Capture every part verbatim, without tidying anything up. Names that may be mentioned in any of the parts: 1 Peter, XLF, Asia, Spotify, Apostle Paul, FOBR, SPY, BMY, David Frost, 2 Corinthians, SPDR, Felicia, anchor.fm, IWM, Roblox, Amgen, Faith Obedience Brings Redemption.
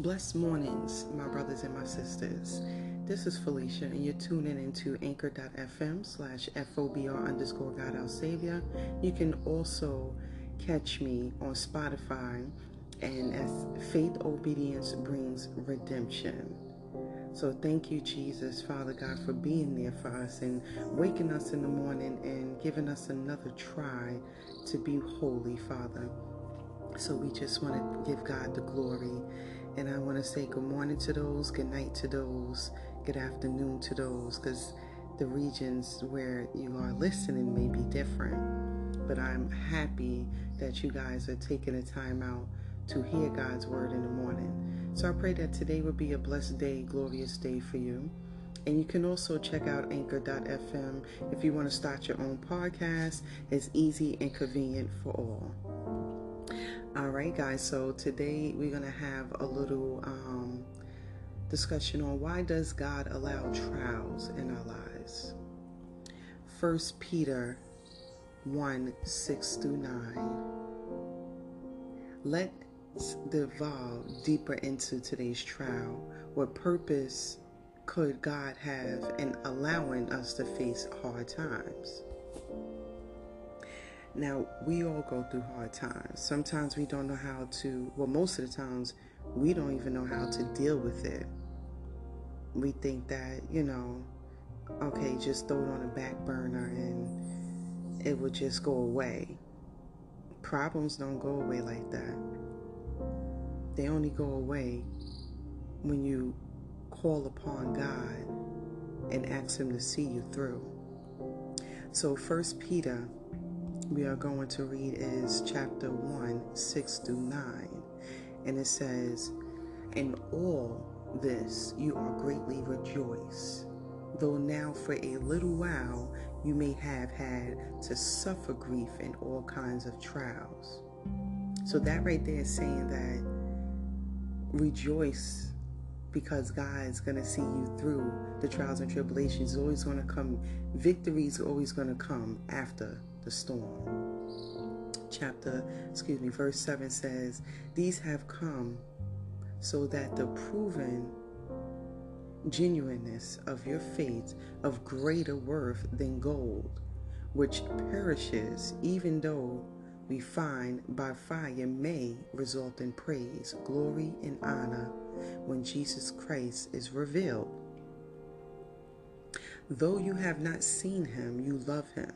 Blessed mornings, my brothers and my sisters. This is Felicia, and you're tuning into anchor.fm slash FOBR underscore God our Savior. You can also catch me on Spotify and as Faith Obedience Brings Redemption. So thank you, Jesus, Father God, for being there for us and waking us in the morning and giving us another try to be holy, Father. So we just want to give God the glory. And I want to say good morning to those, good night to those, good afternoon to those, because the regions where you are listening may be different. But I'm happy that you guys are taking the time out to hear God's word in the morning. So I pray that today will be a blessed day, glorious day for you. And you can also check out anchor dot f m if you want to start your own podcast. It's easy and convenient for all. All right, guys, so today we're going to have a little um, discussion on why does God allow trials in our lives? First Peter one, six through nine. Let's devolve deeper into today's trial. What purpose could God have in allowing us to face hard times? Now, we all go through hard times. Sometimes we don't know how to, well, most of the times, we don't even know how to deal with it. We think that, you know, okay, just throw it on the back burner and it will just go away. Problems don't go away like that. They only go away when you call upon God and ask Him to see you through. So First Peter... we are going to read is chapter one, six through nine. And it says, "In all this you are greatly rejoice, though now for a little while you may have had to suffer grief in all kinds of trials." So that right there is saying that rejoice because God's going to see you through the trials and tribulations. It's always going to come. Victory is always going to come after the storm. Chapter, excuse me, verse seven says, "These have come so that the proven genuineness of your faith of greater worth than gold, which perishes even though refined by fire, may result in praise, glory, and honor when Jesus Christ is revealed. Though you have not seen him, you love him.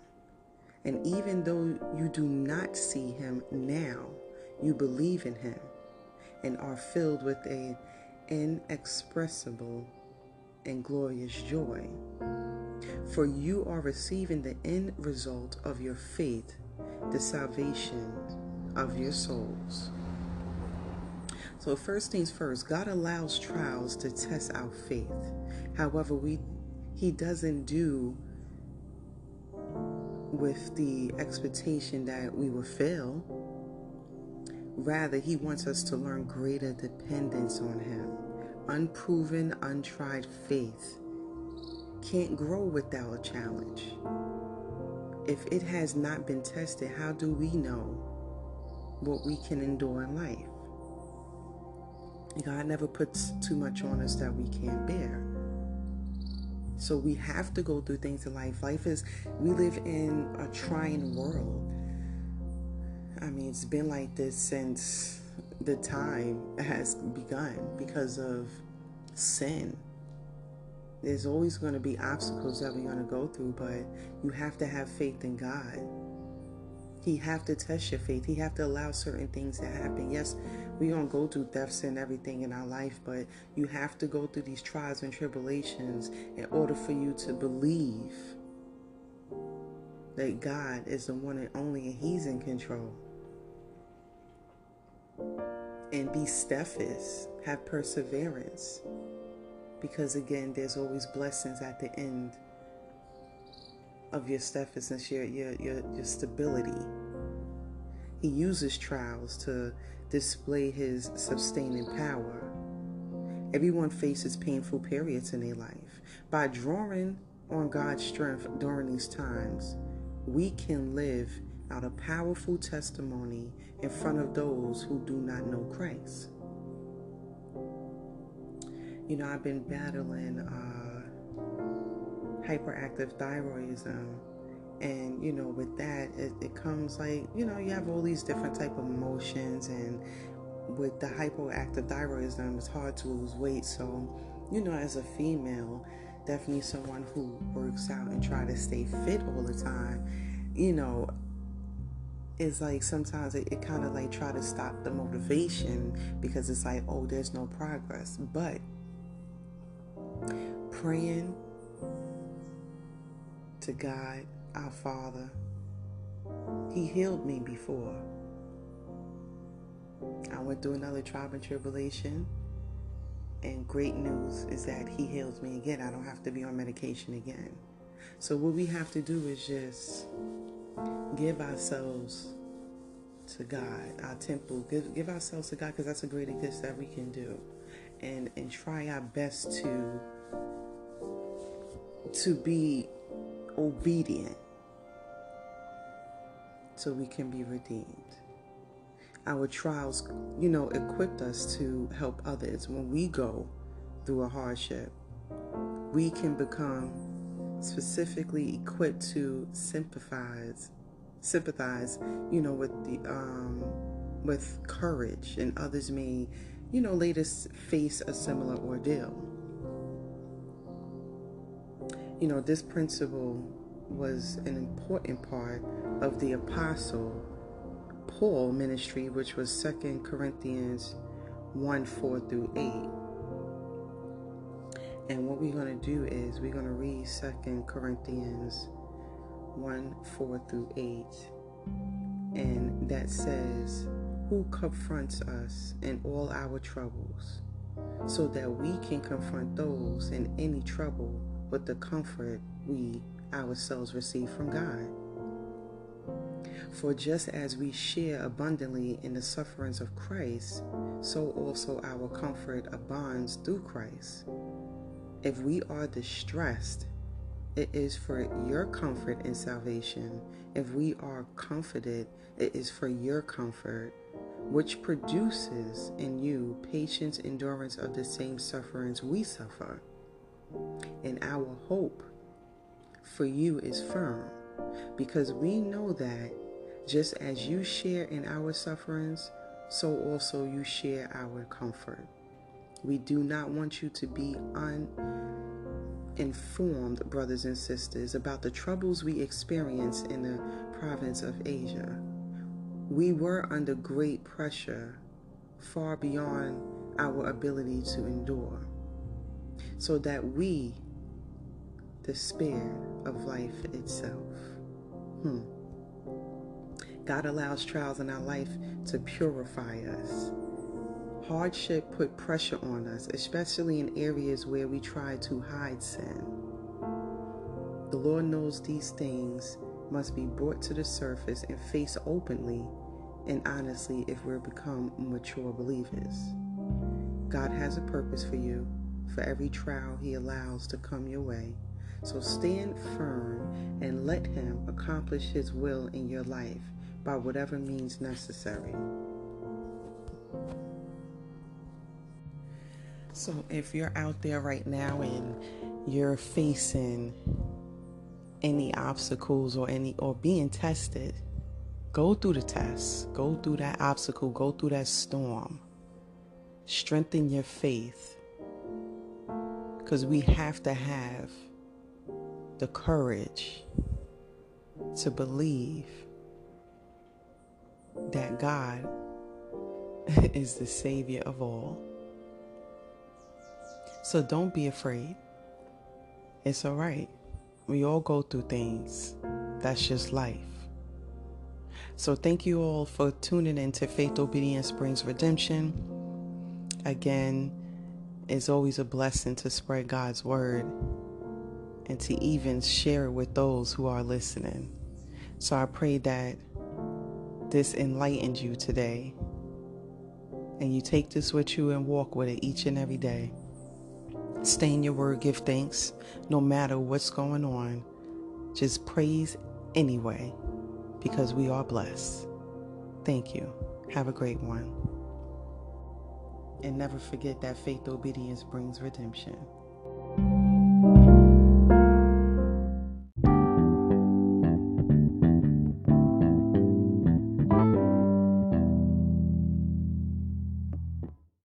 And even though you do not see him now, you believe in him and are filled with an inexpressible and glorious joy. For you are receiving the end result of your faith, the salvation of your souls." So first things first, God allows trials to test our faith. However, we he doesn't do with the expectation that we will fail. Rather, he wants us to learn greater dependence on him. Unproven, untried faith can't grow without a challenge. If it has not been tested, how do we know what we can endure in life? God never puts too much on us that we can't bear. So we have to go through things in life. Life is, we live in a trying world. I mean, it's been like this since the time has begun because of sin. There's always going to be obstacles that we're going to go through, but you have to have faith in God. He have to test your faith. He have to allow certain things to happen. Yes, we don't go through thefts and everything in our life, but you have to go through these trials and tribulations in order for you to believe that God is the one and only, and he's in control. And be steadfast, have perseverance, because again, there's always blessings at the end of your steadfastness, your, your, your, your stability. He uses trials to display his sustaining power. Everyone faces painful periods in their life. By drawing on God's strength during these times, we can live out a powerful testimony in front of those who do not know Christ. you know, I've been battling uh, hyperactive thyroidism. And, you know, with that, it, it comes like, you know, you have all these different type of emotions. And with the hypoactive thyroidism, it's hard to lose weight. So, you know, as a female, definitely someone who works out and try to stay fit all the time, you know, it's like sometimes it, it kind of like try to stop the motivation because it's like, oh, there's no progress. But praying to God, our Father, He healed me before. I went through another trial and tribulation, and great news is that He heals me again. I don't have to be on medication again. So what we have to do is just give ourselves to God, our temple. Give, give ourselves to God, because that's the greatest gift that we can do. And and try our best to to be obedient so we can be redeemed. Our trials, you know, equipped us to help others. When we go through a hardship, we can become specifically equipped to sympathize, sympathize, you know, with the um, with courage, and others may, you know, later face a similar ordeal. You know, this principle was an important part of the Apostle Paul ministry, which was Second Corinthians one, four through eight. And what we're going to do is we're going to read Second Corinthians one, four through eight. And that says, who confronts us in all our troubles, so that we can confront those in any trouble with the comfort we ourselves receive from God. For just as we share abundantly in the sufferings of Christ, so also our comfort abounds through Christ. If we are distressed, it is for your comfort and salvation. If we are comforted, it is for your comfort, which produces in you patience, endurance of the same sufferings we suffer. And our hope for you is firm, because we know that just as you share in our sufferings, so also you share our comfort. We do not want you to be uninformed, brothers and sisters, about the troubles we experience in the province of Asia. We were under great pressure, far beyond our ability to endure, so that we despair of life itself. Hmm. God allows trials in our life to purify us. Hardship put pressure on us, especially in areas where we try to hide sin. The Lord knows these things must be brought to the surface and faced openly and honestly if we're become mature believers. God has a purpose for you, for every trial He allows to come your way. So stand firm and let Him accomplish His will in your life by whatever means necessary. So if you're out there right now and you're facing any obstacles or any or being tested, go through the test. Go through that obstacle. Go through that storm. Strengthen your faith, because we have to have the courage to believe that God is the Savior of all. So don't be afraid. It's all right. We all go through things. That's just life. So thank you all for tuning in to Faith Obedience Brings Redemption. Again, it's always a blessing to spread God's word and to even share it with those who are listening. So I pray that this enlightened you today, and you take this with you and walk with it each and every day. Stay in your word, give thanks, no matter what's going on. Just praise anyway, because we are blessed. Thank you. Have a great one. And never forget that faith obedience brings redemption.